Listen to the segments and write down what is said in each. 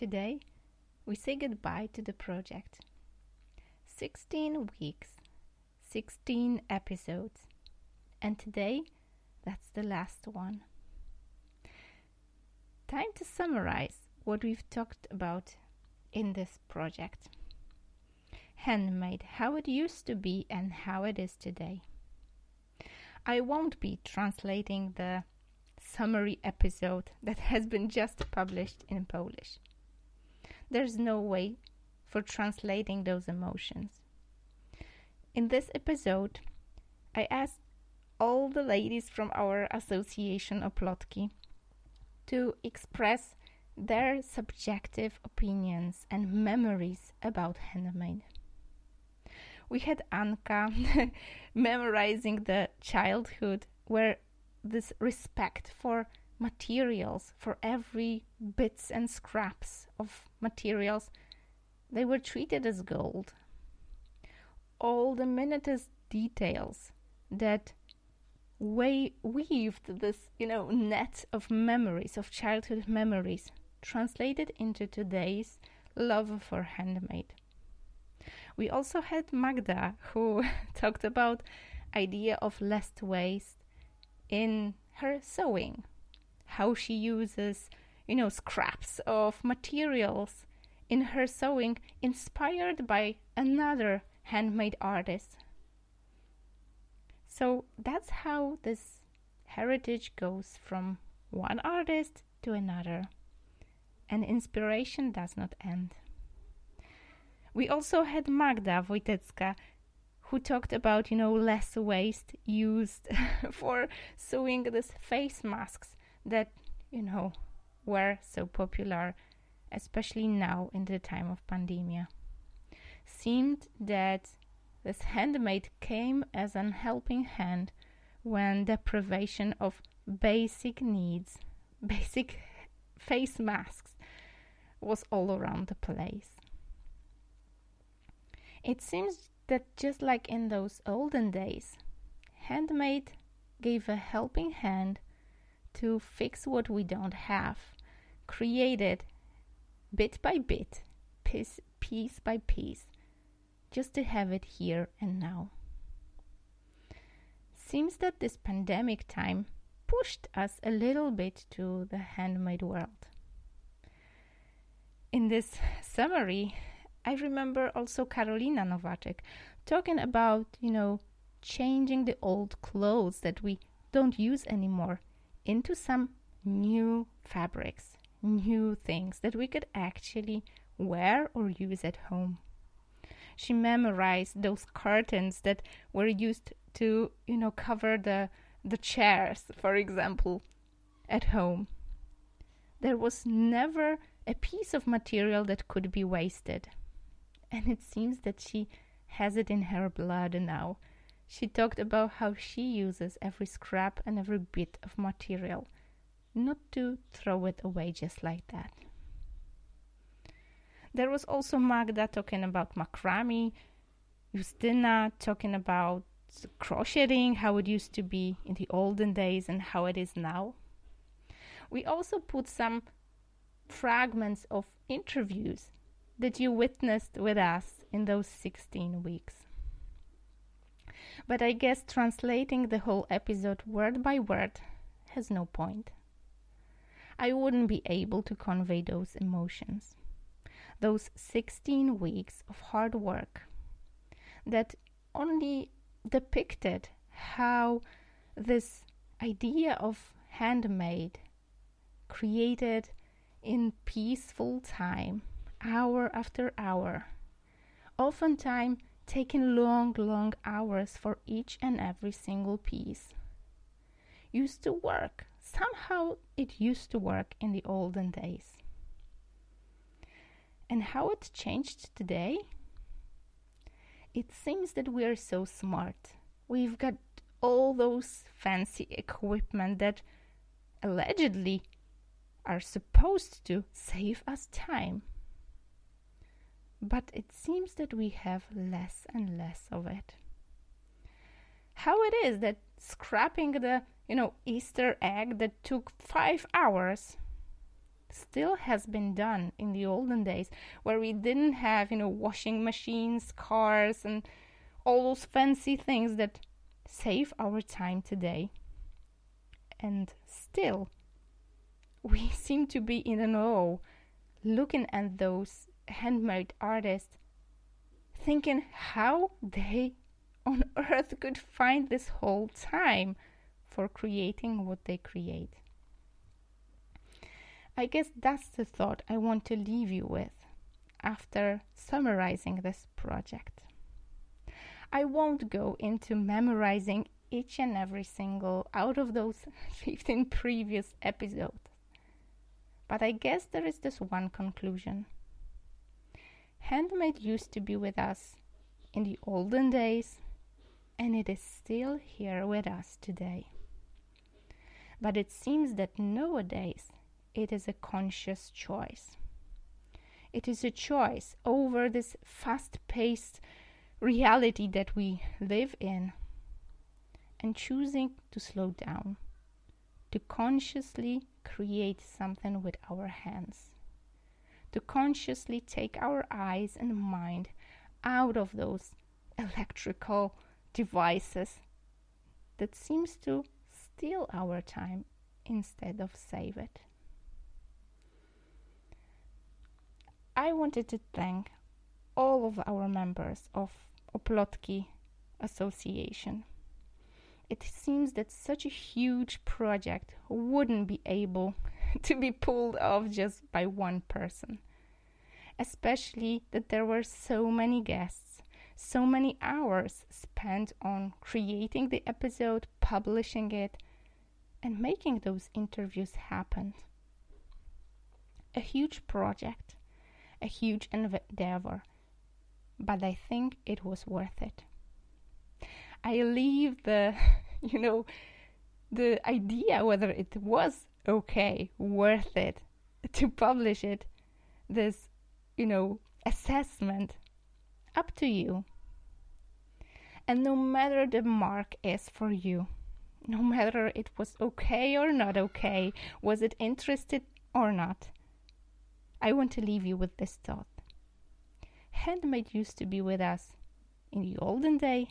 Today, we say goodbye to the project. 16 weeks, 16 episodes, and today, that's the last one. Time to summarize what we've talked about in this project. Handmade, how it used to be and how it is today. I won't be translating the summary episode that has been just published in Polish. There's no way for translating those emotions. In this episode, I asked all the ladies from our association Oplotki to express their subjective opinions and memories about Henna May. We had Anka memorizing the childhood where this respect for materials, for every bits and scraps of materials, they were treated as gold. All the minutest details that weaved this, net of memories, of childhood memories, translated into today's love for handmade. We also had Magda, who talked about idea of less waste in her sewing, how she uses, scraps of materials in her sewing, inspired by another handmade artist. So that's how this heritage goes from one artist to another. And inspiration does not end. We also had Magda Wojtycka, who talked about, less waste used for sewing these face masks that, were so popular, especially now in the time of pandemia. Seemed that this handmade came as an helping hand when deprivation of basic needs, basic face masks, was all around the place. It seems that just like in those olden days, handmade gave a helping hand to fix what we don't have, created bit by bit, piece by piece, just to have it here and now. Seems that this pandemic time pushed us a little bit to the handmade world. In this summary, I remember also Karolina Nowacek talking about, changing the old clothes that we don't use anymore into some new fabrics, new things that we could actually wear or use at home. She memorized those curtains that were used to, cover the chairs, for example, at home. There was never a piece of material that could be wasted. And it seems that she has it in her blood now. She talked about how she uses every scrap and every bit of material, not to throw it away just like that. There was also Magda talking about macrame, Justyna talking about crocheting, how it used to be in the olden days and how it is now. We also put some fragments of interviews that you witnessed with us in those 16 weeks. But I guess translating the whole episode word by word has no point. I wouldn't be able to convey those emotions, those 16 weeks of hard work that only depicted how this idea of handmade, created in peaceful time, hour after hour, oftentimes taking long hours for each and every single piece, used to work. Somehow it used to work in the olden days. And how it changed today? It seems that we are so smart. We've got all those fancy equipment that allegedly are supposed to save us time. But it seems that we have less and less of it. How it is that scrapping the, Easter egg that took 5 hours still has been done in the olden days, where we didn't have, washing machines, cars, and all those fancy things that save our time today. And still, we seem to be in an awe, looking at those handmade artists, thinking how they on earth could find this whole time for creating what they create. I guess that's the thought I want to leave you with after summarizing this project. I won't go into memorizing each and every single out of those 15 previous episodes, but I guess there is this one conclusion. Handmade used to be with us in the olden days, and it is still here with us today. But it seems that nowadays it is a conscious choice. It is a choice over this fast-paced reality that we live in, and choosing to slow down, to consciously create something with our hands, to consciously take our eyes and mind out of those electrical devices that seems to steal our time instead of save it. I wanted to thank all of our members of Opłotki Association. It seems that such a huge project wouldn't be able to be pulled off just by one person. Especially that there were so many guests, so many hours spent on creating the episode, publishing it, and making those interviews happen. A huge project. A huge endeavor, but I think it was worth it. I leave the idea whether it was okay, worth it, to publish it, this, assessment, up to you. And no matter the mark is for you, no matter it was okay or not okay, was it interested or not, I want to leave you with this thought. Handmade used to be with us in the olden day,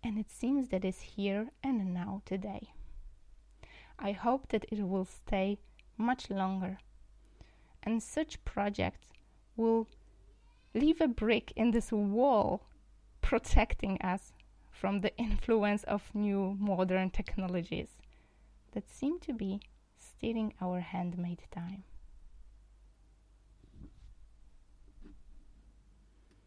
and it seems that it's here and now today. I hope that it will stay much longer, and such projects will leave a brick in this wall, protecting us from the influence of new modern technologies that seem to be stealing our handmade time.